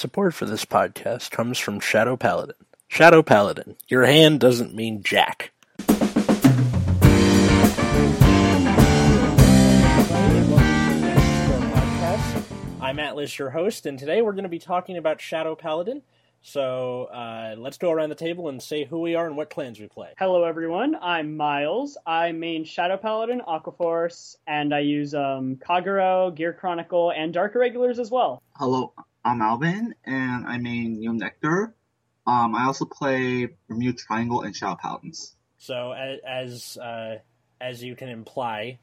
Support for this podcast comes from Shadow Paladin. Shadow Paladin, your hand doesn't mean jack. I'm Atlas, your host, and today we're going to be talking about Shadow Paladin. So let's go around the table and say who we are and what clans we play. Hello, everyone. I'm Miles. I main Shadow Paladin, Aquaforce, and I use Kagero, Gear Chronicle, and Dark Irregulars as well. Hello, I'm Alvin, and I main Yom Nectar. I also play Bermuda Triangle and Shadow Paladins. So as you can imply,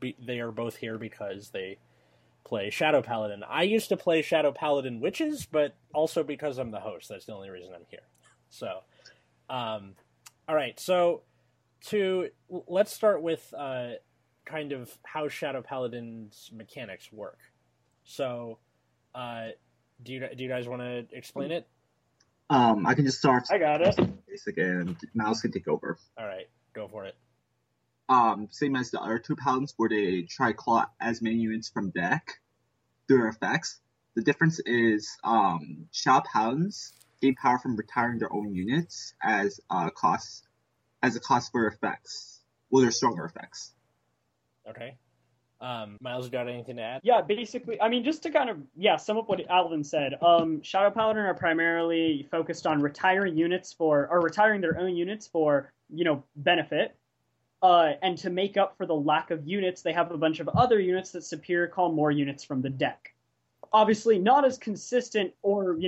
they are both here because they play Shadow Paladin. I used to play Shadow Paladin Witches, but also because I'm the host. That's the only reason I'm here. So, all right. So, let's start with kind of how Shadow Paladin's mechanics work. So, do you guys want to explain it? I can just start. I got it. Basic, and Miles can take over. All right, go for it. Same as the other two paladins, where they try to claw as many units from deck through their effects. The difference is Shadow Paladins gain power from retiring their own units as a cost for their effects. Well, their stronger effects. Okay. Miles, got anything to add? Yeah, basically, I mean, just to kind of, sum up what Alvin said, Shadow Paladin are primarily focused on retiring their own units for, benefit. And to make up for the lack of units, they have a bunch of other units that superior call more units from the deck. Obviously not as consistent or,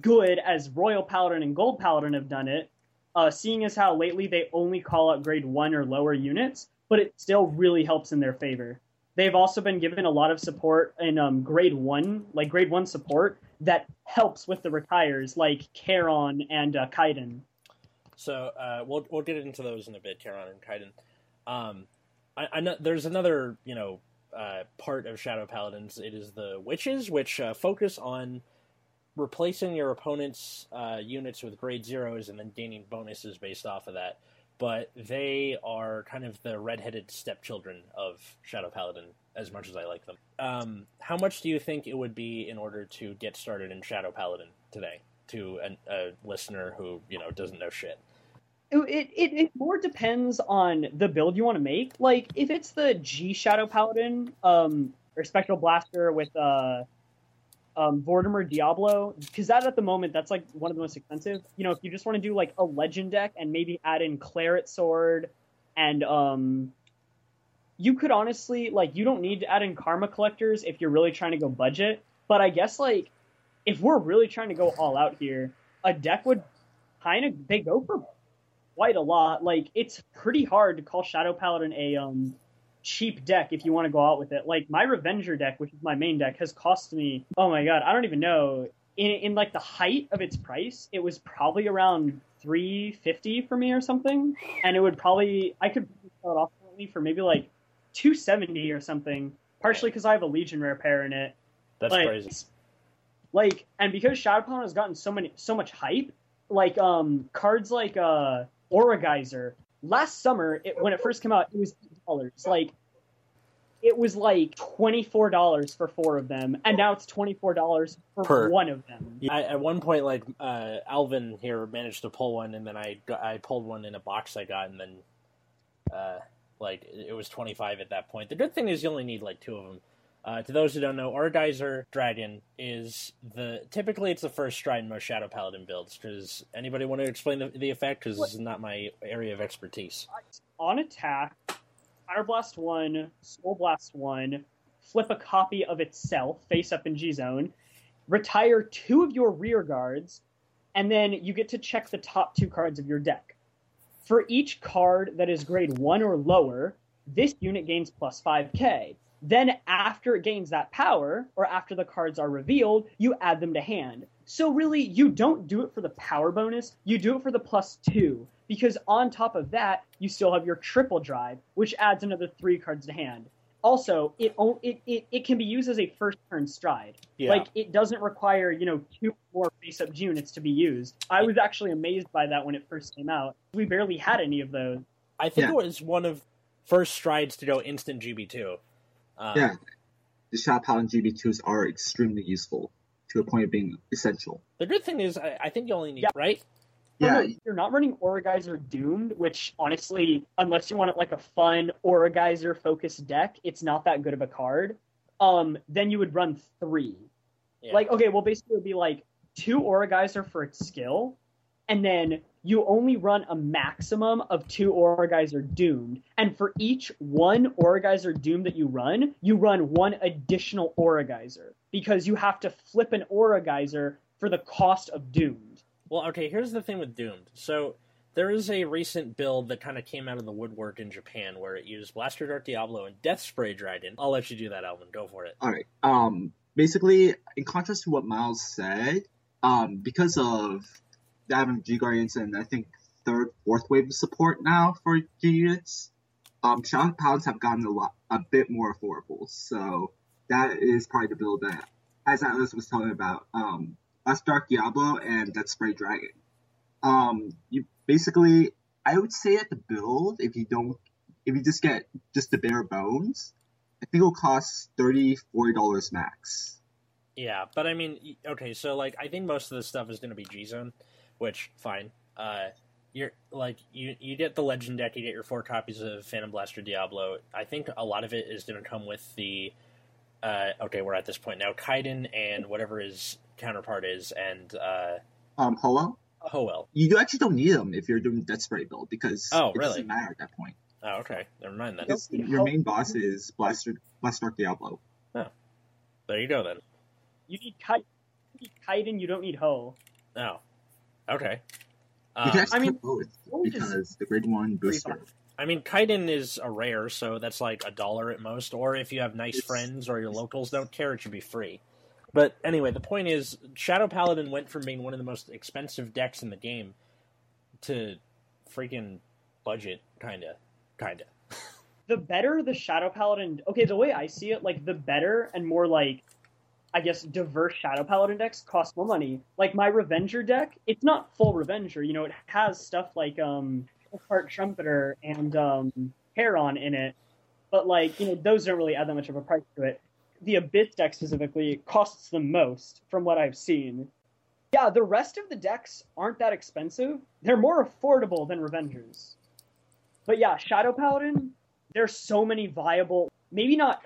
good as Royal Paladin and Gold Paladin have done it, seeing as how lately they only call out grade 1 or lower units, but it still really helps in their favor. They've also been given a lot of support in grade 1, like grade 1 support, that helps with the retires, like Charon and Kaiden. So we'll get into those in a bit, Charon and Kaiden. I know there's another part of Shadow Paladins. It is the witches, which focus on replacing your opponent's units with grade 0s and then gaining bonuses based off of that. But they are kind of the redheaded stepchildren of Shadow Paladin, as much as I like them. How much do you think it would be in order to get started in Shadow Paladin today? To a listener who, doesn't know shit. It more depends on the build you want to make. Like, if it's the G Shadow Paladin, or Spectral Blaster with, Vortimer Diablo, because that at the moment, that's, like, one of the most expensive. If you just want to do, like, a Legend deck and maybe add in Claret Sword and, you could honestly, like, you don't need to add in Karma Collectors if you're really trying to go budget. But I guess, like, if we're really trying to go all out here, a deck would they go for quite a lot. Like, it's pretty hard to call Shadow Paladin a cheap deck if you want to go out with it. Like, my Revenger deck, which is my main deck, has cost me, oh my god, I don't even know. In like the height of its price, it was probably around $350 for me or something, and it would probably, I could sell it off for maybe like $270 or something, partially because I have a Legion rare pair in it. That's crazy. Like, and because Shadow Paladin has gotten so much hype, like, cards like Aura Geyser, last summer, when it first came out, it was $8. Like, it was like $24 for 4 of them, and now it's $24 per one of them. Yeah. At one point, like, Alvin here managed to pull one, and then I pulled one in a box I got, and then, it was $25 at that point. The good thing is you only need, like, 2 of them. To those who don't know, Aura Geyser Dragon is typically it's the first stride in most Shadow Paladin builds, because anybody want to explain the effect, because this is not my area of expertise. On attack, Fire Blast 1, Soul Blast 1, flip a copy of itself, face up in G-Zone, retire 2 of your rear guards, and then you get to check the top 2 cards of your deck. For each card that is grade 1 or lower, this unit gains plus 5k. Then after it gains that power, or after the cards are revealed, you add them to hand. So really, you don't do it for the power bonus, you do it for the +2, because on top of that, you still have your triple drive, which adds another 3 cards to hand. Also, it can be used as a first-turn stride. Yeah. Like, it doesn't require, 2 more face-up units to be used. I was actually amazed by that when it first came out. We barely had any of those. I think it was one of first strides to go instant GB2. The Shadow Paladin GB2s are extremely useful. to the point of being essential. The good thing is, I think you only need, right? Yeah. No, you're not running Aura Geyser Doomed, which honestly, unless you want it like a fun Aura Geyser focused deck, it's not that good of a card. Then you would run 3. Yeah. Like, okay, well, basically it would be like 2 Aura Geyser for its skill, and then you only run a maximum of 2 Aura Geyser Doomed, and for each 1 Aura Geyser Doomed that you run 1 additional Aura Geyser, because you have to flip an Aura Geyser for the cost of Doomed. Well, okay, here's the thing with Doomed. So, there is a recent build that kind of came out of the woodwork in Japan where it used Blaster Dark Diablo and Death Spray Dragon. I'll let you do that, Alvin. Go for it. Alright, basically, in contrast to what Miles said, because of having G-Guardians and I think 3rd, 4th wave of support now for G-Units, Shadow Paladins have gotten a bit more affordable. So, that is probably the build that, as Atlas was talking about, Blaster Dark Diablo and Death Spray Dragon. Basically, I would say at the build, if you just get the bare bones, I think it'll cost $30, $40 max. Yeah, but I mean, okay, so like I think most of this stuff is going to be G-Zone, which fine. You get the Legend deck, you get your 4 copies of Phantom Blaster Diablo. I think a lot of it is going to come with the we're at this point now. Kaiden and whatever his counterpart is, and Hoel. Hoel. You actually don't need them if you're doing Death Spray build because it doesn't matter at that point. Oh, okay. Never mind then. Your main boss is Blaster Diablo. Oh, there you go then. You need Kaiden. You don't need Hoel. Oh, okay. You can both because the grade 1 booster. I mean, Kaiden is a rare, so that's like $1 at most. Or if you have friends or your locals don't care, it should be free. But anyway, the point is, Shadow Paladin went from being one of the most expensive decks in the game to freaking budget, kinda. The better the Shadow Paladin... Okay, the way I see it, like, the better and more, like, I guess, diverse Shadow Paladin decks cost more money. Like, my Revenger deck, it's not full Revenger, you know, it has stuff like, Heart Trumpeter and, Charon in it, but, like, you know, those don't really add that much of a price to it. The Abyss deck specifically costs the most from what I've seen. Yeah, the rest of the decks aren't that expensive. They're more affordable than Revengers. But yeah, Shadow Paladin, there's so many viable, maybe not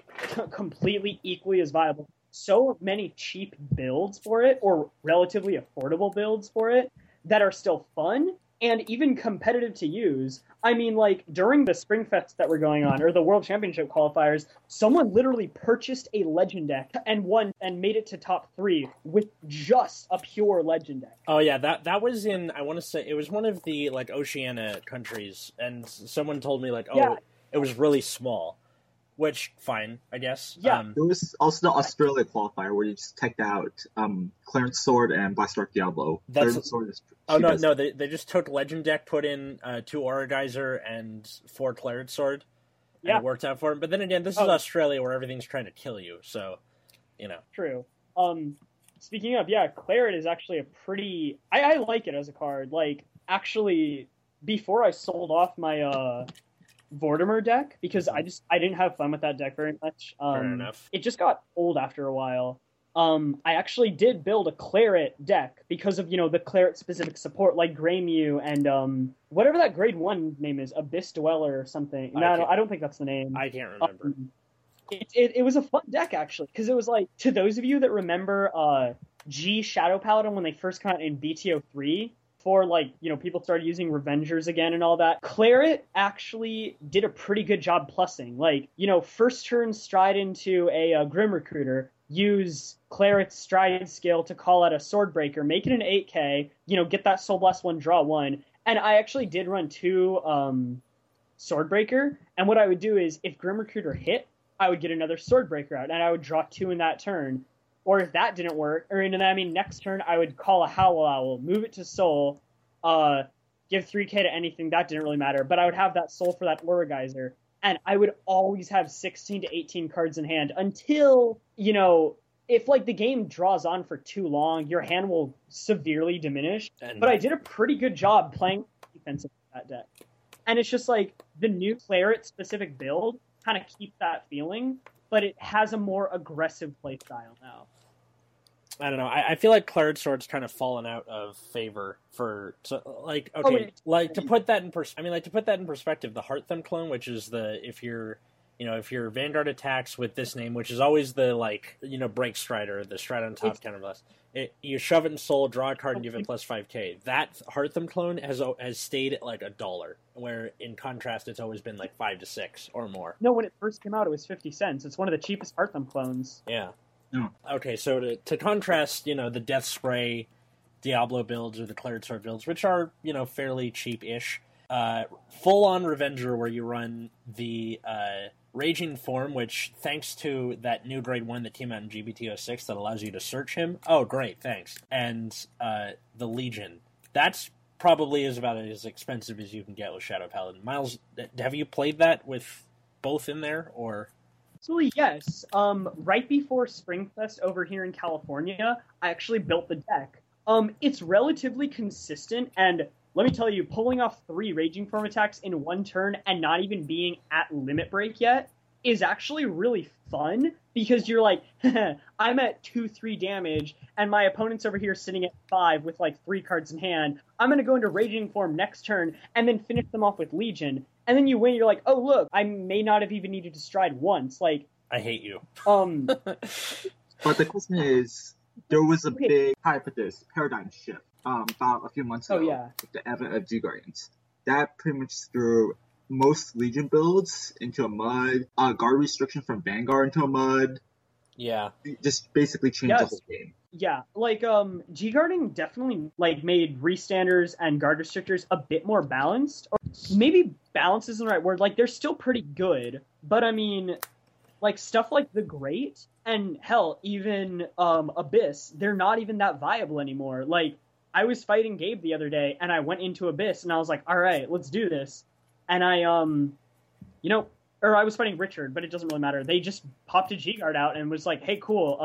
completely equally as viable, so many cheap builds for it, or relatively affordable builds for it, that are still fun and even competitive to use. I mean, like, during the Spring Fests that were going on, or the World Championship qualifiers, someone literally purchased a Legend deck and won and made it to top 3 with just a pure Legend deck. Oh, yeah, that was in, I want to say, it was one of the, like, Oceania countries, and someone told me, like, It was really small, which, fine, I guess. Yeah. There was also the Australia qualifier where you just checked out Claret Sword and Blaster Dark Diablo. Claret Sword is... Oh, no, they just took Legend deck, put in 2 Aura Geyser and 4 Claret Sword, and it worked out for him. But then again, this is Australia where everything's trying to kill you, so, you know. True. Speaking of, yeah, Claret is actually a pretty... I like it as a card. Like, actually, before I sold off my Vortimer deck, because I didn't have fun with that deck very much. Fair enough. It just got old after a while. I actually did build a Claret deck because of, you know, the Claret-specific support, like Greymew and, whatever that grade 1 name is, Abyss Dweller or something. No, I don't think that's the name. I can't remember. It was a fun deck, actually, because it was like, to those of you that remember G Shadow Paladin when they first came out in BTO3, before, like, you know, people started using Revengers again and all that, Claret actually did a pretty good job plussing. Like, you know, first turn stride into a Grim Recruiter, use Claret's Stride skill to call out a Swordbreaker, make it an 8K, you know, get that Soul Blast 1, draw 1. And I actually did run 2 Swordbreaker, and what I would do is, if Grim Recruiter hit, I would get another Swordbreaker out, and I would draw 2 in that turn. Or if that didn't work, next turn I would call a Howl Owl, move it to Soul, give 3K to anything, that didn't really matter, but I would have that Soul for that Aura Geyser. And I would always have 16 to 18 cards in hand until, you know, if, like, the game draws on for too long, your hand will severely diminish. But I did a pretty good job playing defensive with that deck. And it's just, like, the new Claret-specific build kind of keeps that feeling, but it has a more aggressive play style now. I don't know. I feel like Claret Sword's kind of fallen out of favor for to put that in perspective, the Heartthumb clone, which is the if your Vanguard attacks with this name, which is always the Break Strider, the Stride on top kind of list. You shove it in Soul, draw a card, and give it plus 5k. That Heartthumb clone has stayed at like $1, where in contrast it's always been like 5 to 6 or more. No, when it first came out, it was 50 cents. It's one of the cheapest Heartthumb clones. Yeah. No. Okay, so to contrast, the Death Spray Diablo builds or the Claret Sword builds, which are fairly cheap-ish. Full on Revenger, where you run the Raging Form, which, thanks to that new grade 1 that came out in GBT06 that allows you to search him. Oh, great, thanks. And the Legion. That's probably is about as expensive as you can get with Shadow Paladin. Miles, have you played that with both in there, or...? Absolutely, yes. Right before Springfest over here in California, I actually built the deck. It's relatively consistent, and let me tell you, pulling off 3 Raging Form attacks in one turn and not even being at limit break yet is actually really fun, because you're like, I'm at 2-3 damage, and my opponent's over here sitting at 5 with 3 cards in hand. I'm going to go into Raging Form next turn and then finish them off with Legion. And then you win, you're like, oh, look, I may not have even needed to stride once. I hate you. But the question is, there was a big hype for this paradigm shift about a few months ago with the advent of Z-Guardians. That pretty much threw most Legion builds into a mud, guard restriction from Vanguard into a mud. Yeah. It just basically changed the whole game. Yeah, G-Guarding definitely, made restanders and guard restrictors a bit more balanced. Or maybe balance isn't the right word. They're still pretty good. But, stuff like the Great and, hell, even Abyss, they're not even that viable anymore. I was fighting Gabe the other day, and I went into Abyss, and I was like, all right, let's do this. And I was fighting Richard, but it doesn't really matter. They just popped a G-Guard out and was like, hey, cool,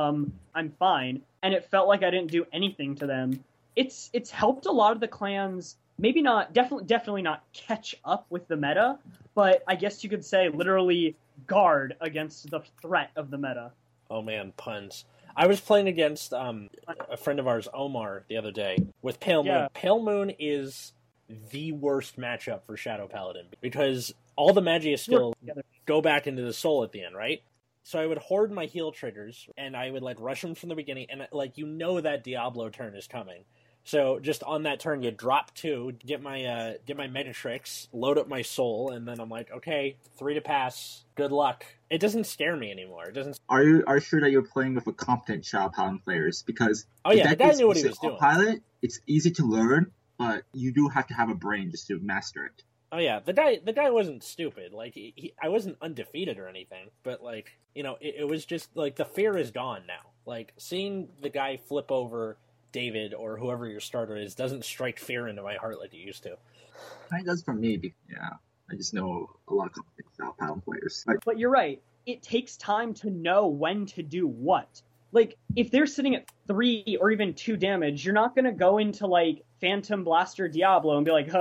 I'm fine. And it felt like I didn't do anything to them. It's helped a lot of the clans, maybe not, definitely not catch up with the meta, but I guess you could say literally guard against the threat of the meta. Oh man, puns. I was playing against a friend of ours, Omar, the other day with Pale Moon. Yeah. Pale Moon is the worst matchup for Shadow Paladin because all the Magia skills go back into the soul at the end, right? So I would hoard my heal triggers, and I would, rush them from the beginning, and, that Diablo turn is coming. So just on that turn, you drop 2, get my Megatrix, load up my soul, and then I'm like, okay, 3 to pass, good luck. It doesn't scare me anymore. It doesn't. Are you sure that you're playing with a competent Shadow Paladin players? Because the guy knew what he was doing. Pilot, it's easy to learn, but you do have to have a brain just to master it. Oh yeah, the guy wasn't stupid. I wasn't undefeated or anything, but it was just the fear is gone now. Seeing the guy flip over David or whoever your starter is doesn't strike fear into my heart like it used to. It does for me. Yeah, I just know a lot of Shadow Paladin players. But you're right. It takes time to know when to do what. If they're sitting at 3 or even 2 damage, you're not going to go into, Phantom Blaster Diablo and be like,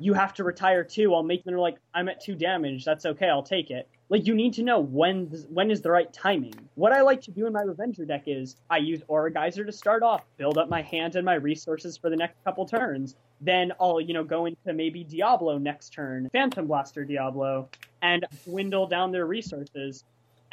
you have to retire 2. I'll make them, I'm at 2 damage. That's okay. I'll take it. You need to know when is the right timing. What I like to do in my Revenger deck is I use Aura Geyser to start off, build up my hand and my resources for the next couple turns. Then I'll, go into maybe Diablo next turn, Phantom Blaster Diablo, and dwindle down their resources.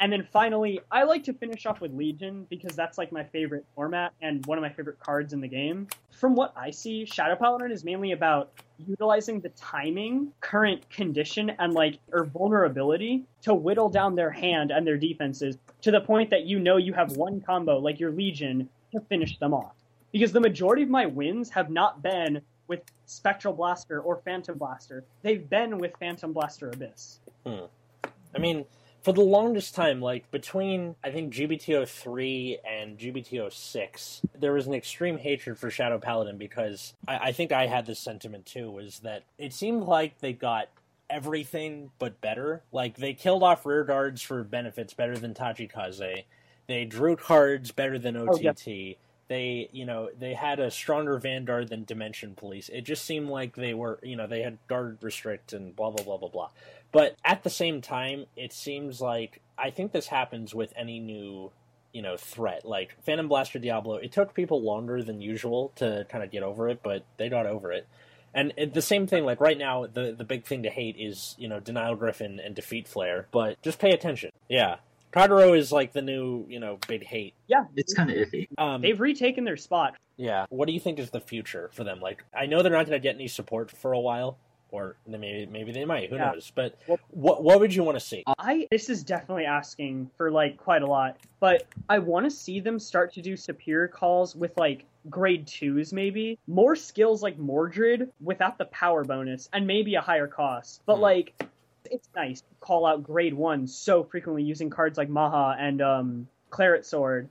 And then finally, I like to finish off with Legion because that's my favorite format and one of my favorite cards in the game. From what I see, Shadow Paladin is mainly about utilizing the timing, current condition, and or vulnerability to whittle down their hand and their defenses to the point that you have one combo, like your Legion, to finish them off. Because the majority of my wins have not been with Spectral Blaster or Phantom Blaster. They've been with Phantom Blaster Abyss. For the longest time, between, I think, GBT03 and GBT06, there was an extreme hatred for Shadow Paladin because I think I had this sentiment, too, was that it seemed like they got everything but better. They killed off rear guards for benefits better than Tachikaze. They drew cards better than OTT. Oh, yeah. They, they had a stronger Vanguard than Dimension Police. It just seemed like they were, they had guard restrict and blah, blah, blah, blah, blah. But at the same time, it seems like I think this happens with any new you know, threat. Like, Phantom Blaster Diablo, it took people longer than usual to kind of get over it, but they got over it. And the same thing, like, right now, the big thing to hate is, you know, Denial Griffin and Defeat Flare, but just pay attention. Yeah. Kagero is, like, the new, you know, big hate. Yeah, it's kind of iffy. They've retaken their spot. Yeah. What do you think is the future for them? Like, I know they're not going to get any support for a while, or maybe they might, who knows, but what would you want to see? This is definitely asking for, like, quite a lot, but I want to see them start to do superior calls with, like, grade 2s maybe. More skills like Mordred without the power bonus, and maybe a higher cost, but, like, it's nice to call out grade 1 so frequently using cards like Maha and Claret Sword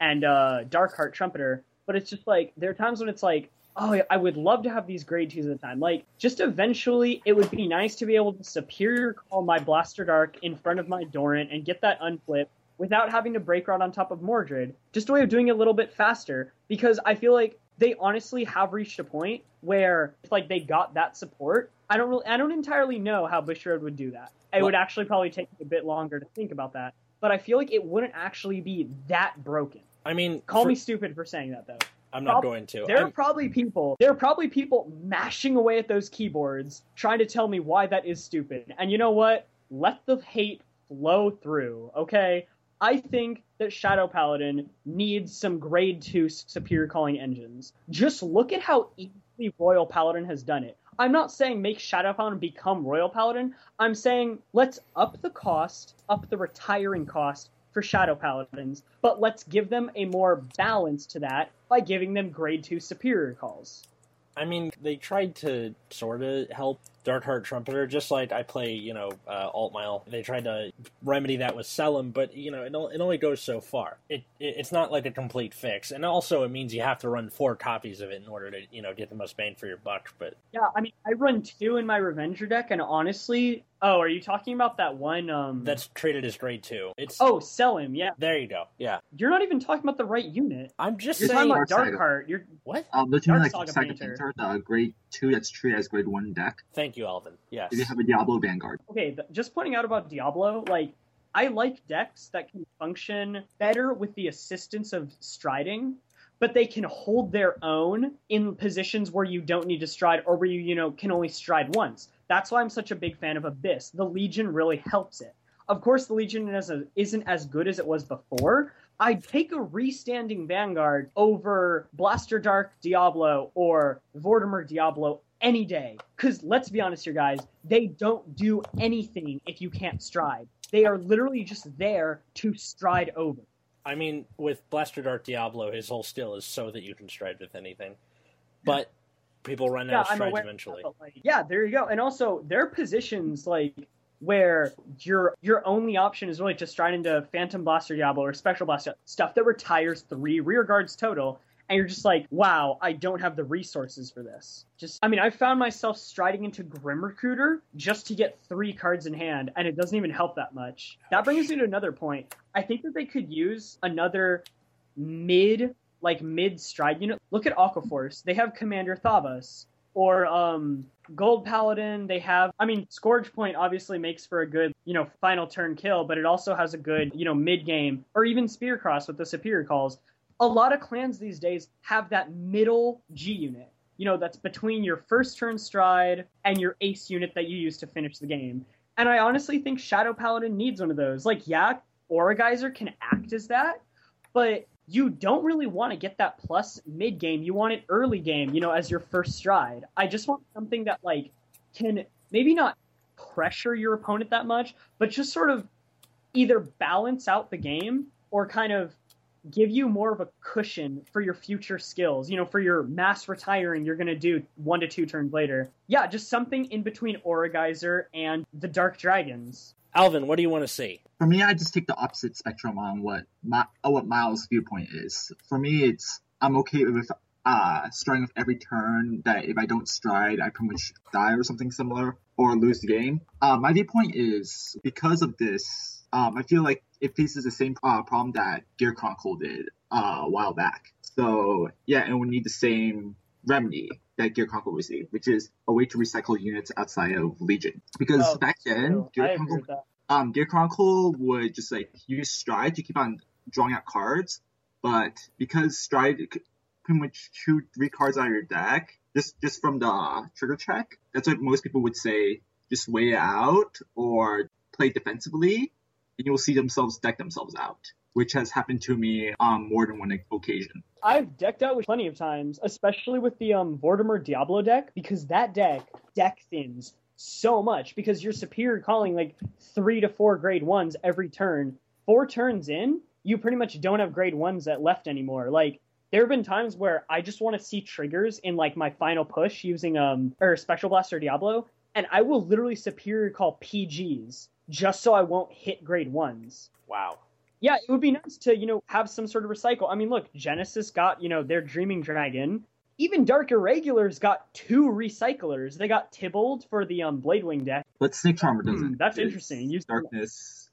and Darkheart Trumpeter, but it's just, like, there are times when it's, like, oh, I would love to have these grade 2s at the time. Like, just eventually, it would be nice to be able to superior call my Blaster Dark in front of my Dorant and get that unflip without having to Break Rod on top of Mordred. Just a way of doing it a little bit faster, because I feel like they honestly have reached a point where, like, they got that support. I don't entirely know how Bushiroad would do that. It would actually probably take a bit longer to think about that, but I feel like it wouldn't actually be that broken. I mean, call me stupid for saying that, though. I'm not going to. There are probably people mashing away at those keyboards trying to tell me why that is stupid. And you know what? Let the hate flow through, okay? I think that Shadow Paladin needs some grade 2 superior calling engines. Just look at how easily Royal Paladin has done it. I'm not saying make Shadow Paladin become Royal Paladin. I'm saying let's up the cost, up the retiring cost, for Shadow Paladins, but let's give them a more balance to that by giving them grade 2 superior calls. I mean, they tried to sort of help Darkheart Trumpeter, just like I play, you know, Altmile. They tried to remedy that with Selim, but, you know, it only goes so far. It's not like a complete fix, and also it means you have to run 4 copies of it in order to, you know, get the most bang for your buck, but... Yeah, I mean, I run 2 in my Revenger deck, and honestly... Oh, are you talking about that one, That's treated as grade 2. Oh, Selim, yeah. There you go, yeah. You're not even talking about the right unit. I'm just saying... You're talking about Darkheart, What? They're talking about, like, Saga Painter, the grade 2 that's treated as grade 1 deck. Thank you, Alvin. Yes. Did you have a Diablo Vanguard? Okay, just pointing out about Diablo, like, I like decks that can function better with the assistance of striding, but they can hold their own in positions where you don't need to stride or where you, you know, can only stride once. That's why I'm such a big fan of Abyss. The Legion really helps it. Of course, the Legion isn't as good as it was before. I'd take a restanding Vanguard over Blaster Dark Diablo or Vortimer Diablo any day. Because let's be honest here, guys, they don't do anything if you can't stride. They are literally just there to stride over. I mean, with Blaster Dark Diablo, his whole skill is so that you can stride with anything. But... people run out of strides eventually. Yeah, there you go. And also, there are positions, like, where your only option is really to stride into Phantom Blaster Diablo or Spectral Blaster, stuff that retires 3 rear guards total, and you're just like, wow, I don't have the resources for this. Just, I mean, I found myself striding into Grim Recruiter just to get 3 cards in hand, and it doesn't even help that much. That brings me to another point. I think that they could use another mid-stride unit. Look at Aquaforce. They have Commander Thavas. Or Gold Paladin, they have... I mean, Scourge Point obviously makes for a good, you know, final turn kill, but it also has a good, you know, mid-game. Or even Spear Cross with the superior calls. A lot of clans these days have that middle G unit. You know, that's between your first turn stride and your ace unit that you use to finish the game. And I honestly think Shadow Paladin needs one of those. Like, yeah, Aura Geyser can act as that, but... you don't really want to get that plus mid-game. You want it early game, you know, as your first stride. I just want something that, like, can maybe not pressure your opponent that much, but just sort of either balance out the game or kind of give you more of a cushion for your future skills, you know, for your mass retiring you're going to do 1 to 2 turns later. Yeah, just something in between Aura Geyser and the Dark Dragons. Alvin, what do you want to see? For me, I just take the opposite spectrum on what Miles' viewpoint is. For me, it's I'm okay with striding with every turn, that if I don't stride, I pretty much die or something similar, or lose the game. My viewpoint is, because of this, I feel like it faces the same problem that Gear Chronicle did a while back. So, yeah, and we need the same remedy that Gear Chronicle received, which is a way to recycle units outside of Legion. Because back then, Gear Chronicle would just, like, use stride to keep on drawing out cards, but because Stride pretty much chew 3 cards out of your deck, just from the trigger check, that's what most people would say, just weigh out or play defensively, and you'll see themselves deck themselves out, which has happened to me on more than one occasion. I've decked out plenty of times, especially with the Vortimer Diablo deck, because that deck thins so much, because you're superior calling like 3 to 4 grade ones every turn. 4 turns in, you pretty much don't have grade ones that left anymore. Like, there have been times where I just want to see triggers in like my final push using Spectral Blaster Diablo, and I will literally superior call PGs just so I won't hit grade ones. Wow. Yeah, it would be nice to, you know, have some sort of recycle. I mean, look, Genesis got, you know, their Dreaming Dragon. Even Dark Irregulars got 2 recyclers. They got Tybalt for the Bladewing deck. But Snake Charmer doesn't. That's interesting. You Darkness,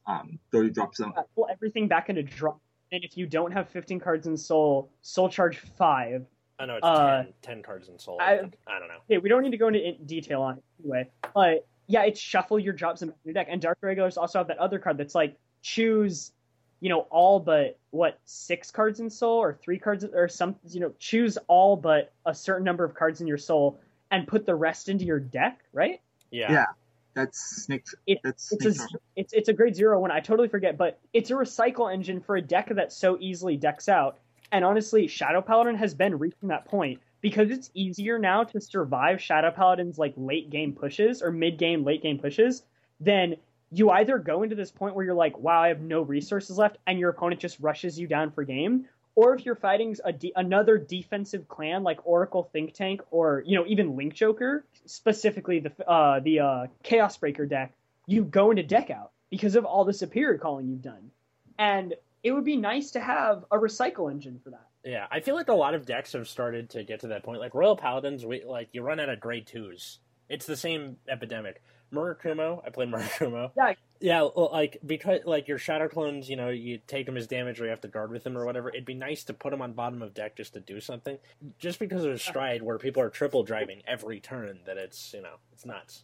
Dirty Drop Zone. Pull everything back into drop. And if you don't have 15 cards in Soul, Soul Charge 5. I know it's 10 cards in Soul. I don't know. Yeah, we don't need to go into detail on it anyway. But yeah, it's shuffle your drops in your deck. And Dark Irregulars also have that other card that's like, choose, you know, all but, what, 6 cards in Soul or 3 cards or some, you know, choose all but a certain number of cards in your Soul and put the rest into your deck, right? Yeah. Yeah. That's Snake. It's a grade 0 one. I totally forget, but it's a recycle engine for a deck that so easily decks out. And honestly, Shadow Paladin has been reaching that point because it's easier now to survive Shadow Paladin's like late game pushes or mid game, late game pushes than you either go into this point where you're like, wow, I have no resources left, and your opponent just rushes you down for game. Or if you're fighting another defensive clan like Oracle Think Tank or, you know, even Link Joker, specifically the Chaos Breaker deck, you go into deck out because of all the superior calling you've done. And it would be nice to have a recycle engine for that. Yeah, I feel like a lot of decks have started to get to that point. Like Royal Paladins, you run out of grade 2s. It's the same epidemic. Murakumo, I play Murakumo. Yeah. Yeah, like, because, like, your Shadow Clones, you know, you take them as damage or you have to guard with them or whatever. It'd be nice to put them on bottom of deck just to do something. Just because of Stride where people are triple driving every turn, that it's, you know, it's nuts.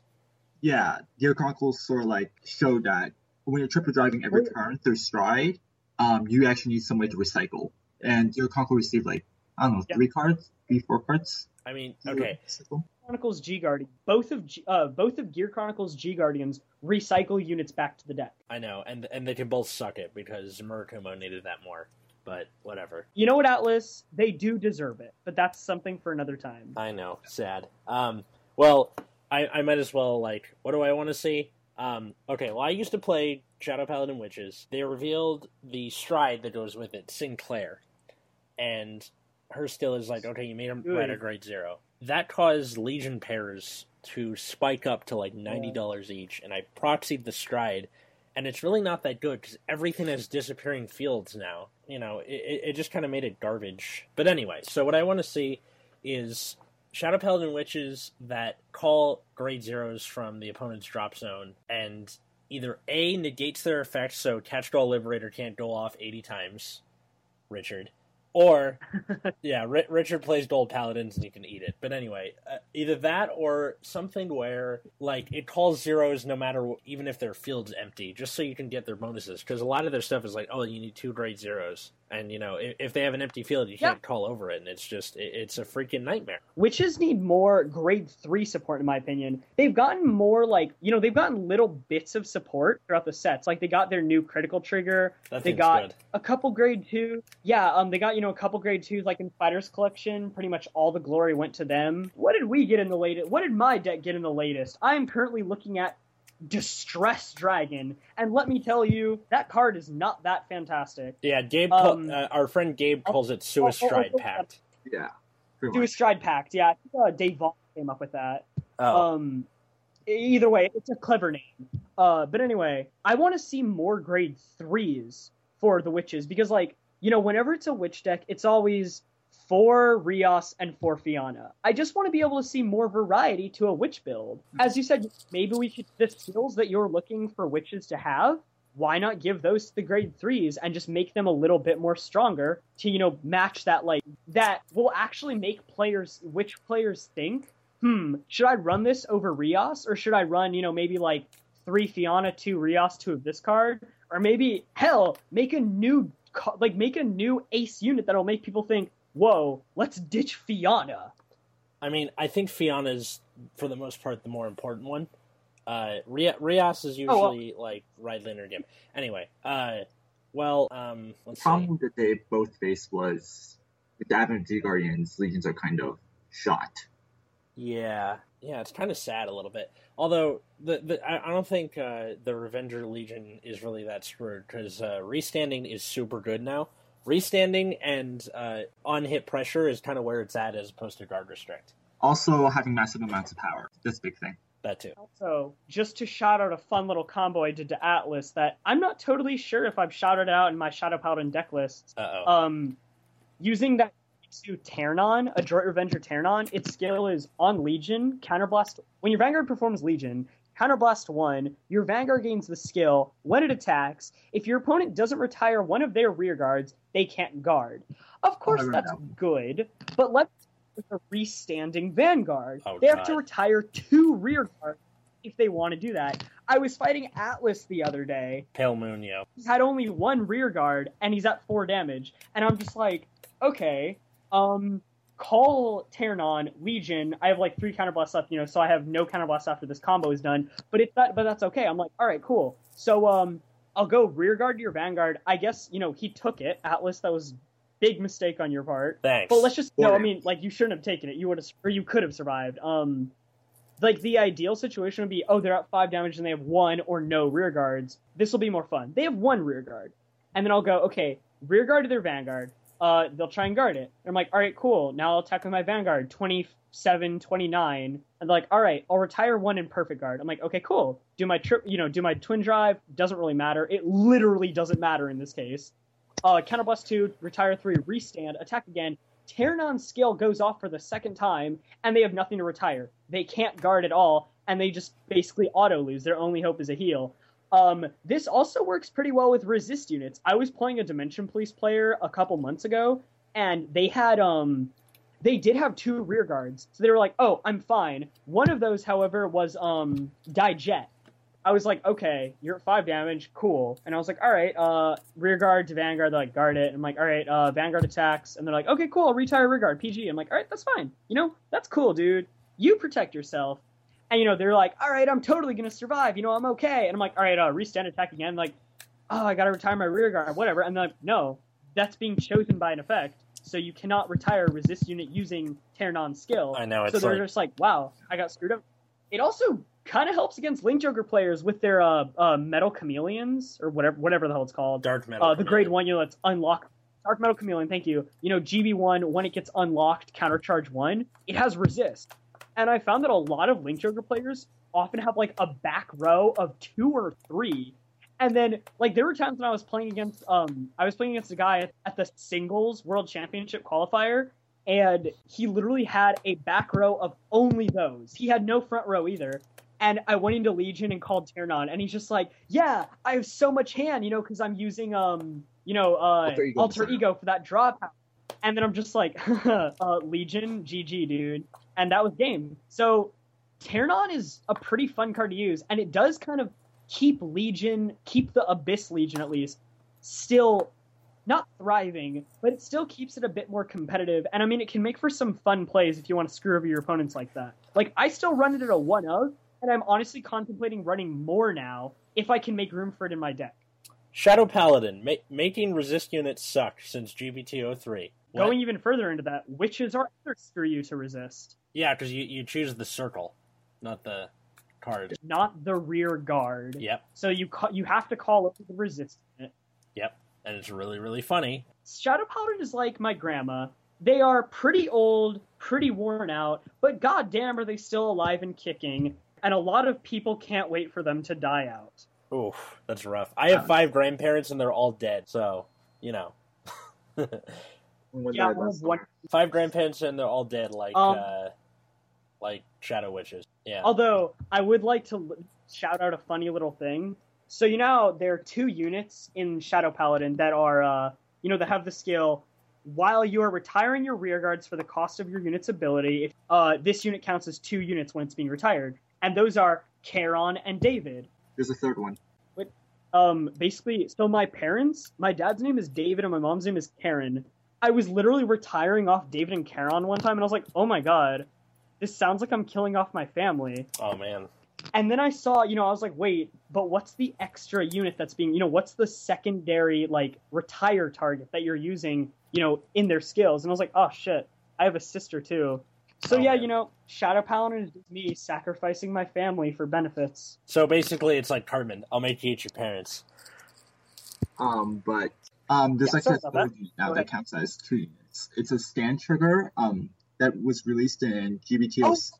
Yeah, Gear Chronicle sort of, like, showed that when you're triple driving every turn through Stride, you actually need some way to recycle. And Gear Chronicle received, like, I don't know, 3 cards? 3, 4 cards? I mean, okay. Chronicles G Guardian. Both of Gear Chronicles G Guardians recycle units back to the deck. I know, and they can both suck it because Murakumo needed that more. But whatever. You know what, Atlas? They do deserve it, but that's something for another time. I know, sad. Well, I might as well, like, what do I want to see? Okay, well, I used to play Shadow Paladin Witches. They revealed the Stride that goes with it, Sinclair, and her skill is like, okay, you made him right at grade 0. That caused Legion pairs to spike up to like $90 each, and I proxied the Stride, and it's really not that good because everything has disappearing fields now. You know, it just kind of made it garbage. But anyway, so what I want to see is Shadow Paladin Witches that call grade 0s from the opponent's drop zone, and either A, negates their effects so Catch Doll Liberator can't go off 80 times, Richard, or, yeah, Richard plays Gold Paladins and you can eat it. But anyway, either that or something where, like, it calls 0s no matter what, even if their field's empty, just so you can get their bonuses. Because a lot of their stuff is like, oh, you need 2 grade 0s. And, you know, if they have an empty field, you can't call over it. And it's just, it's a freaking nightmare. Witches need more grade 3 support, in my opinion. They've gotten more, like, you know, they've gotten little bits of support throughout the sets. Like, they got their new critical trigger. They got good. A couple grade 2. Yeah, they got, you know, a couple grade 2s, like in Fighters Collection. Pretty much all the glory went to them. What did my deck get in the latest? I'm currently looking at Distress Dragon, and let me tell you, that card is not that fantastic. Yeah, Gabe, our friend Gabe calls it Suicide Pact. Yeah, Suicide Pact. Yeah, I think Dave Vaughn came up with that. Oh. Either way, it's a clever name. But anyway, I want to see more grade 3s for the witches because, like, you know, whenever it's a witch deck, it's always 4 Rios and 4 Fianna. I just want to be able to see more variety to a witch build. As you said, maybe we should, the skills that you're looking for witches to have, why not give those to the grade 3s and just make them a little bit more stronger to, you know, match that, like, that will actually make witch players think, should I run this over Rios? Or should I run, you know, maybe like 3 Fianna, 2 Rios, 2 of this card? Or maybe, hell, make a new like make a new ace unit that'll make people think, whoa, let's ditch Fianna. I mean, I think Fianna's, for the most part, the more important one. Rios is usually, like, right laner game. Anyway, let's see. The problem that they both faced was the Davin D Guardians, Legions are kind of shot. Yeah, it's kind of sad a little bit. Although, I don't think the Revenger Legion is really that screwed, because Restanding is super good now. Restanding and on-hit pressure is kind of where it's at as opposed to guard restrict. Also having massive amounts of power. That's a big thing. That too. Also, just to shout out a fun little combo I did to Atlas that I'm not totally sure if I've shouted out in my Shadow Paladin deck list. Uh-oh. Using that to Ternon, a Droid Revenger Ternon, its skill is on Legion, Counterblast. When your Vanguard performs Legion, Counterblast 1, your Vanguard gains the skill when it attacks. If your opponent doesn't retire one of their rear guards, they can't guard. Of course that's good, but let's with a restanding Vanguard. Oh, they have to retire two rear guards if they want to do that. I was fighting Atlas the other day. Pale Moon, yeah. He's had only one rear guard, and he's at 4 damage. And I'm just like, okay, call Ternon, Legion. I have like 3 counterblasts left, so I have no counterblasts after this combo is done. But that's okay. I'm like, all right, cool. So I'll go rear guard to your Vanguard. I guess, he took it. Atlas, that was big mistake on your part. Thanks. But let's just you shouldn't have taken it. You could have survived. The ideal situation would be, they're at 5 damage and they have 1 or no rear guards. This will be more fun. They have 1 rear guard. And then I'll go, okay, rear guard to their Vanguard. They'll try and guard it. And I'm like, all right, cool. Now I'll attack with my Vanguard, 27, 29. And they're like, all right, I'll retire 1 in perfect guard. I'm like, okay, cool. Do my do my twin drive. Doesn't really matter. It literally doesn't matter in this case. Counterblast 2, retire 3, restand, attack again. Ternon's skill goes off for the 2nd time, and they have nothing to retire. They can't guard at all, and they just basically auto-lose. Their only hope is a heal. This also works pretty well with resist units. I was playing a Dimension Police player a couple months ago, and they had they did have 2 rear guards. So they were like, oh, I'm fine. One of those, however, was Dijet. I was like, okay, you're at 5 damage, cool. And I was like, all right, rear guard to Vanguard, they're like, guard it. And I'm like, all right, Vanguard attacks. And they're like, okay, cool, I'll retire rear guard, PG. I'm like, all right, that's fine. That's cool, dude. You protect yourself. And, they're like, all right, I'm totally going to survive. I'm okay. And I'm like, all right, restand attack again. I'm like, oh, I got to retire my rear guard, whatever. And they're like, no, that's being chosen by an effect. So you cannot retire a resist unit using Ternon's skill. I know. So they're just like, wow, I got screwed up. It also kind of helps against Link Joker players with their Metal Chameleons, or whatever the hell it's called. Dark Metal Chameleon. The grade 1 units unlock. Dark Metal Chameleon, thank you. GB1, when it gets unlocked, Countercharge 1, it has Resist. And I found that a lot of Link Joker players often have, a back row of 2 or 3. And then, there were times when I was playing against, a guy at the singles World Championship qualifier, and he literally had a back row of only those. He had no front row either. And I went into Legion and called Ternon, and he's just like, yeah, I have so much hand, because I'm using, Alter Ego for that draw power. And then I'm just like, Legion, GG, dude. And that was game. So Ternon is a pretty fun card to use, and it does kind of keep the Abyss Legion at least, still not thriving, but it still keeps it a bit more competitive. And, it can make for some fun plays if you want to screw over your opponents like that. I still run it at a 1-0. And I'm honestly contemplating running more now if I can make room for it in my deck. Shadow Paladin, making resist units suck since GBT03. Going even further into that, witches are other screw you to resist. Yeah, because you choose the circle, not the card. Not the rear guard. Yep. So you have to call up the resist unit. Yep, and it's really, really funny. Shadow Paladin is like my grandma. They are pretty old, pretty worn out, but goddamn are they still alive and kicking. And a lot of people can't wait for them to die out. Oof, that's rough. I have 5 grandparents and they're all dead, so, One 5 grandparents and they're all dead, like Shadow Witches. Yeah. Although, I would like to shout out a funny little thing. So, there are 2 units in Shadow Paladin that are, that have the skill, while you are retiring your rear guards for the cost of your unit's ability, this unit counts as 2 units when it's being retired. And those are Charon and David. There's a 3rd one. But basically, so my parents, my dad's name is David and my mom's name is Karen. I was literally retiring off David and Charon one time, and I was like, oh my god, this sounds like I'm killing off my family. Oh, man. And then I saw, you know, I was like, wait, but what's the extra unit that's being, you know, what's the secondary, like, retire target that you're using, you know, in their skills? And I was like, oh, shit, I have a sister, too. So, you know, Shadow Paladin is me sacrificing my family for benefits. So, basically, it's like Cartman. I'll make you eat your parents. There's now that counts as 2 units. It's a stand trigger, that was released in GBT06,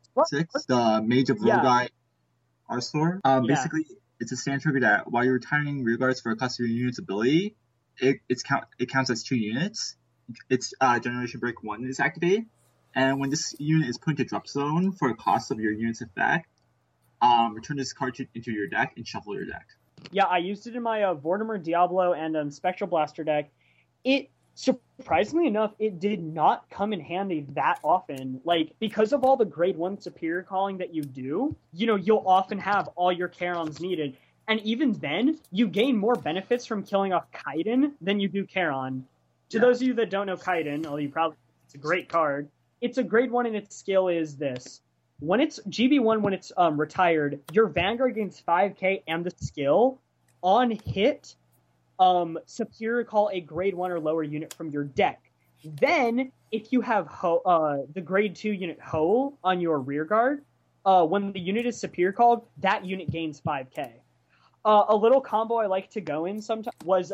the Mage of Rogai Arslor. Basically, it's a stand trigger that while you're retiring rearguards for a cost of your unit's ability, it counts as 2 units. Its Generation Break 1 is activated, and when this unit is put into drop zone for a cost of your unit's effect, return this card into your deck and shuffle your deck. Yeah, I used it in my Vortimer Diablo and Spectral Blaster deck. It, surprisingly enough, it did not come in handy that often. Like, because of all the grade 1 superior calling that you do, you know, you'll often have all your Charons needed. And even then, you gain more benefits from killing off Kaiden than you do Charon. To those of you that don't know Kaiden, although you probably, it's a great card. It's a grade 1 and its skill is this. When it's GB1, when it's retired, your Vanguard gains 5k and the skill. On hit, superior call a grade 1 or lower unit from your deck. Then, if you have the grade 2 unit Hole on your rear guard, when the unit is superior called, that unit gains 5k. A little combo I like to go in sometimes was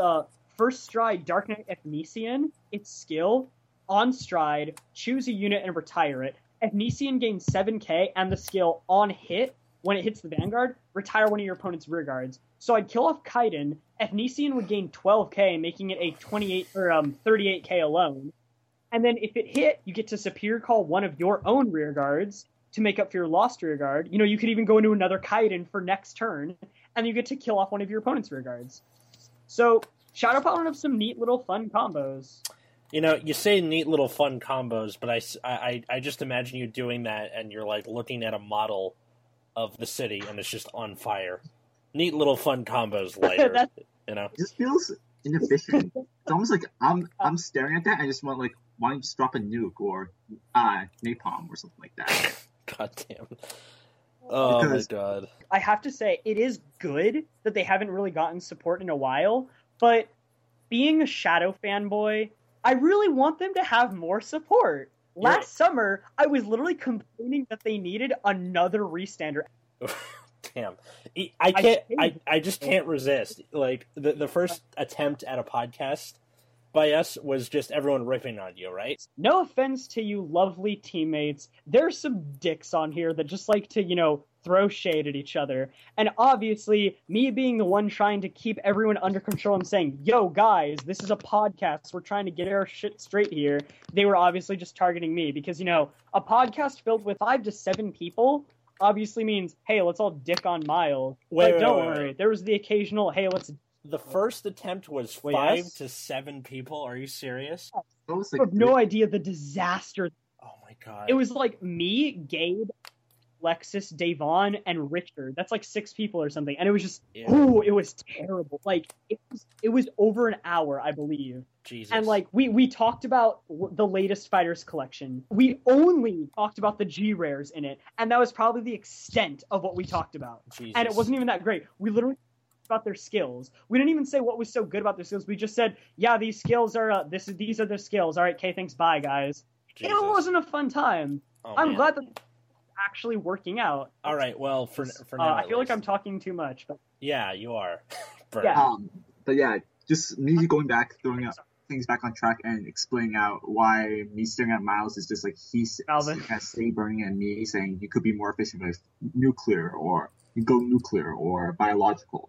First Stride Dark Knight Ethnesian, its skill. On stride, choose a unit and retire it. Ethnesian gains 7k and the skill on hit, when it hits the Vanguard, retire one of your opponent's rear guards. So I'd kill off Kaiden, Ethnesian would gain 12k, making it a 38k alone. And then if it hit, you get to superior call one of your own rear guards to make up for your lost rear guard. You know, you could even go into another Kaiden for next turn, and you get to kill off one of your opponent's rear guards. So Shadow Paladin have some neat little fun combos. You know, you say neat little fun combos, but I just imagine you doing that and you're, like, looking at a model of the city and it's just on fire. Neat little fun combos later, you know? It just feels inefficient. It's almost like I'm staring at that and I just want, like, why don't you just drop a nuke or napalm or something like that. God damn. Oh, because my God. I have to say, it is good that they haven't really gotten support in a while, but being a Shadow fanboy, I really want them to have more support. Last summer, I was literally complaining that they needed another restander. Damn. I just can't resist. Like, the first attempt at a podcast by us was just everyone ripping on you, right? No offense to you lovely teammates. There's some dicks on here that just like to, you know, throw shade at each other. And obviously, me being the one trying to keep everyone under control and saying, yo, guys, this is a podcast. We're trying to get our shit straight here. They were obviously just targeting me because, you know, a podcast filled with 5 to 7 people obviously means, hey, let's all dick on Miles. Wait, don't worry. There was the occasional, hey, let's... The first attempt was 5 to 7 people. Are you serious? I have no idea the disaster. Oh, my God. It was like me, Gabe, Lexus, Davon, and Richard. That's like 6 people or something. And it was just, it was terrible. Like, it was over an hour, I believe. Jesus. And, like, we talked about the latest Fighters Collection. We only talked about the G-Rares in it. And that was probably the extent of what we talked about. Jesus. And it wasn't even that great. We literally talked about their skills. We didn't even say what was so good about their skills. We just said, yeah, these skills are, these are their skills. All right, K, thanks, bye, guys. Jesus. It wasn't a fun time. Oh, I'm glad that... actually working out. All right, well, for now, I feel like I'm talking too much, but yeah, you are. But yeah, just me going back, throwing up things back on track and explaining out why me staring at Miles is just like he's staying burning at me saying you could be more efficient with nuclear or you go nuclear or biological.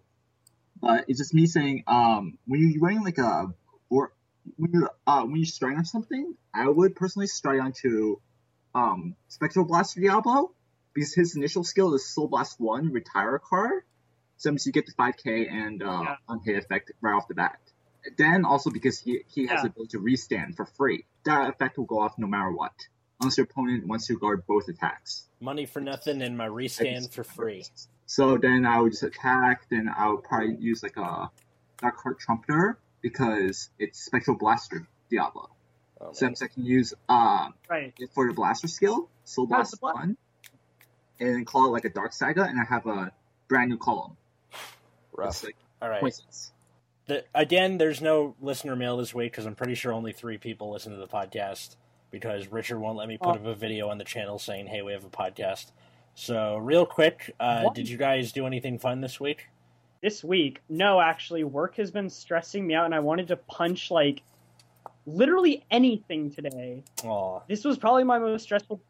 But it's just me saying when you're running like a or when you're starting on something, I would personally start onto Spectral Blaster Diablo, because his initial skill is Soul Blast 1, retire a card, so you get the 5k and unhit effect right off the bat. Then, also because he has the ability to restand for free. That effect will go off no matter what, unless your opponent wants to guard both attacks. Money for nothing and my restand for free. So then I would just attack, then I would probably use like a Darkheart Trumpeter because it's Spectral Blaster Diablo. Oh, so nice. I can use it for the Blaster skill, Soul Blast 1, and then call it like a Dark Saga, and I have a brand new column. Rough. Like, all right. Again, there's no listener mail this week because I'm pretty sure only 3 people listen to the podcast because Richard won't let me put up a video on the channel saying, hey, we have a podcast. So real quick, did you guys do anything fun this week? This week? No, actually. Work has been stressing me out, and I wanted to punch, like, literally anything today. Aww. This was probably my most stressful...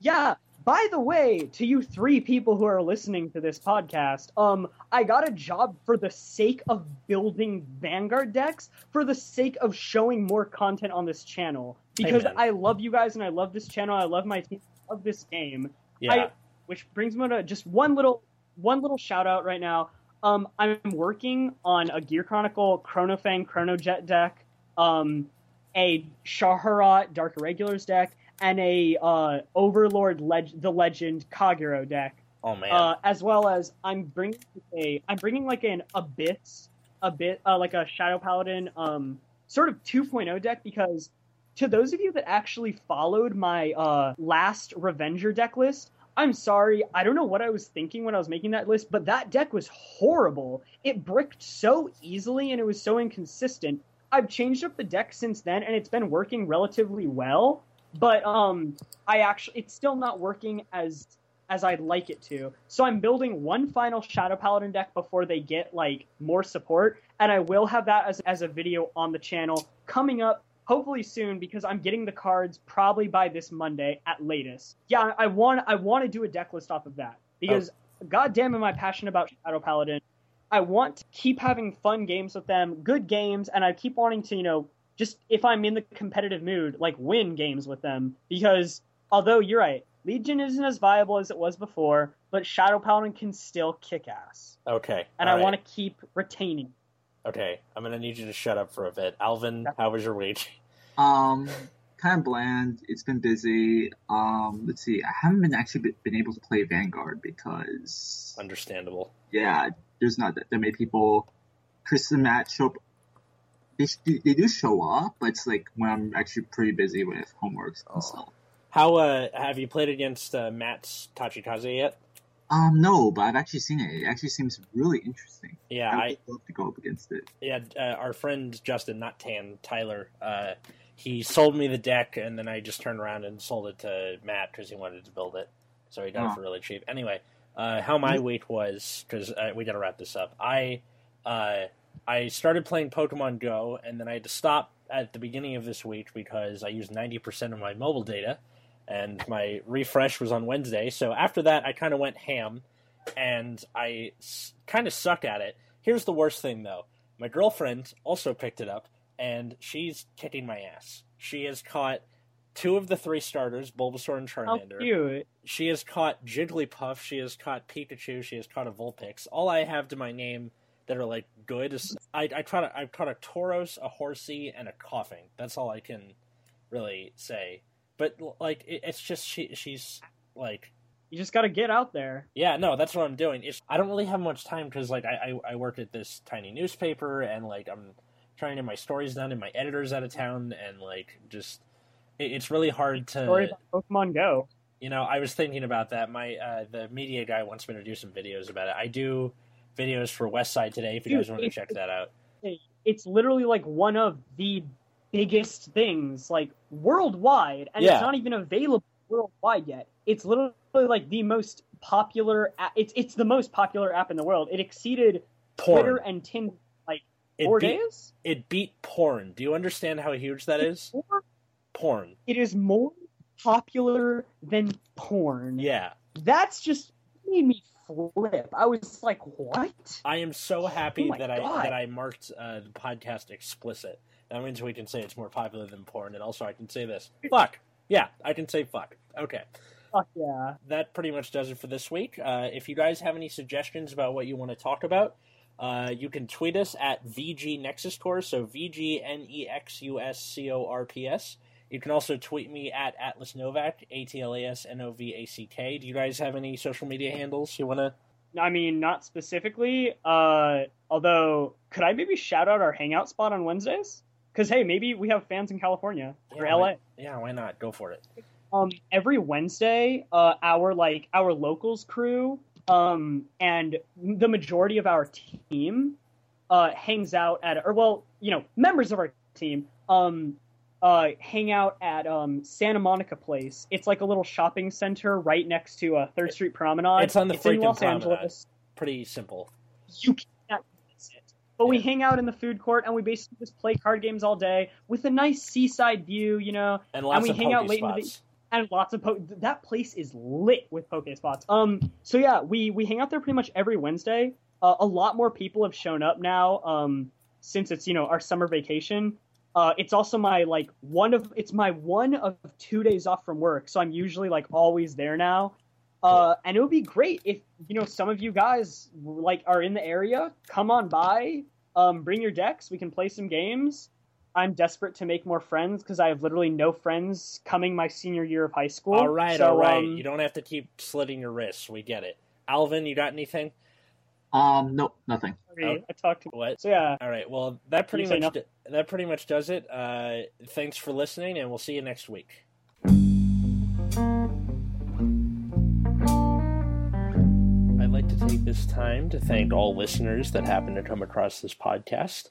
Yeah, by the way, to you 3 people who are listening to this podcast, I got a job for the sake of building Vanguard decks, for the sake of showing more content on this channel. Because I love you guys, and I love this channel, I love my team, I love this game. Yeah. Which brings me to just one little shout out right now. I'm working on a Gear Chronicle Chronofang Chronojet deck, a Shaharat Dark Irregulars deck, and a Overlord the Legend Kagero deck. Oh man! As well as I'm bringing like an Abyss, like a Shadow Paladin, sort of 2.0 deck because to those of you that actually followed my last Revenger deck list. I'm sorry, I don't know what I was thinking when I was making that list, but that deck was horrible. It bricked so easily, and it was so inconsistent. I've changed up the deck since then, and it's been working relatively well, but it's still not working as I'd like it to. So I'm building one final Shadow Paladin deck before they get, like, more support, and I will have that as a video on the channel coming up. Hopefully soon, because I'm getting the cards probably by this Monday at latest. Yeah, I want to do a deck list off of that. Because, goddamn, am I passionate about Shadow Paladin. I want to keep having fun games with them, good games, and I keep wanting to, you know, just if I'm in the competitive mood, like, win games with them. Because, although, you're right, Legion isn't as viable as it was before, but Shadow Paladin can still kick ass. Okay. And I want to keep retaining. Okay, I'm going to need you to shut up for a bit. Alvin, how was your week? Kind of bland. It's been busy. Let's see. I haven't been able to play Vanguard because... Understandable. Yeah, there's not that many people. Chris and Matt show up. They do show up, but it's like when I'm actually pretty busy with homeworks and stuff. How have you played against Matt's Tachikaze yet? No, but I've actually seen it. It actually seems really interesting. Yeah, I would love to go up against it. Yeah, our friend Justin, not Tan, Tyler, he sold me the deck, and then I just turned around and sold it to Matt because he wanted to build it. So he got it for really cheap. Anyway, how my week was, because we got to wrap this up. I started playing Pokemon Go, and then I had to stop at the beginning of this week because I used 90% of my mobile data. And my refresh was on Wednesday, so after that, I kind of went ham, and I kind of suck at it. Here's the worst thing, though. My girlfriend also picked it up, and she's kicking my ass. She has caught 2 of the 3 starters, Bulbasaur and Charmander. How cute. She has caught Jigglypuff, she has caught Pikachu, she has caught a Vulpix. All I have to my name that are, like, good is... I've caught a Tauros, a Horsey, and a Koffing. That's all I can really say. But, like, it's just, she's, like... You just gotta get out there. Yeah, no, that's what I'm doing. I don't really have much time, because, like, I work at this tiny newspaper, and, like, I'm trying to get my stories done, and my editor's out of town, and, like, just... It's really hard to... Story about Pokemon Go. You know, I was thinking about that. My the media guy wants me to do some videos about it. I do videos for Westside Today, if you guys want to check that out. It's literally, like, one of the... biggest things, like, worldwide, and it's not even available worldwide yet. It's literally, like, the most popular app. It's the most popular app in the world. It exceeded porn. Twitter and Tinder, like, four days? It beat porn. Do you understand how huge that is? Porn. It is more popular than porn. Yeah. That's just made me flip. I was like, what? I am so happy that I marked the podcast explicit. That means we can say it's more popular than porn, and also I can say this. Fuck. Yeah, I can say fuck. Okay. Fuck yeah. That pretty much does it for this week. If you guys have any suggestions about what you want to talk about, you can tweet us at VGNexusCore, so VGNexusCorps. You can also tweet me at AtlasNovak, AtlasNovak. Do you guys have any social media handles you want to... I mean, not specifically. Although, could I maybe shout out our hangout spot on Wednesdays? Because, hey, maybe we have fans in California or LA. Why not? Go for it. Every Wednesday, our locals crew and the majority of our team hangs out at, members of our team hang out at Santa Monica Place. It's like a little shopping center right next to 3rd Street Promenade. It's on the freaking Los Angeles. Pretty simple. You can't miss it. But we hang out in the food court, and we basically just play card games all day with a nice seaside view, And lots of hang out late spots. And lots of that place is lit with poke spots. So yeah, we hang out there pretty much every Wednesday. A lot more people have shown up now since it's our summer vacation. It's also my one of 2 days off from work, so I'm usually always there now. And it would be great if some of you guys are in the area. Come on by, bring your decks. We can play some games. I'm desperate to make more friends because I have literally no friends coming my senior year of high school. All right. You don't have to keep slitting your wrists. We get it. Alvin, you got anything? Nope, nothing. I talked to what? So yeah. All right. Well, that pretty much does it. Thanks for listening, and we'll see you next week. I'd like to take this time to thank all listeners that happen to come across this podcast.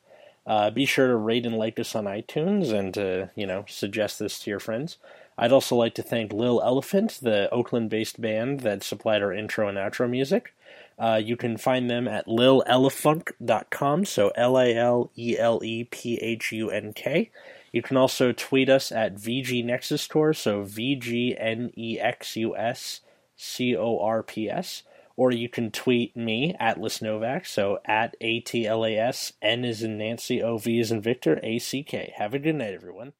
Be sure to rate and like us on iTunes and to, suggest this to your friends. I'd also like to thank Lil Elephant, the Oakland-based band that supplied our intro and outro music. You can find them at lilelephunk.com, so LILELEPHUNK. You can also tweet us at VGNexusCore, so VGNEXUSCORPS. Or you can tweet me, Atlas Novak, so at ATLAS, N as in Nancy, OV as in Victor, ACK. Have a good night, everyone.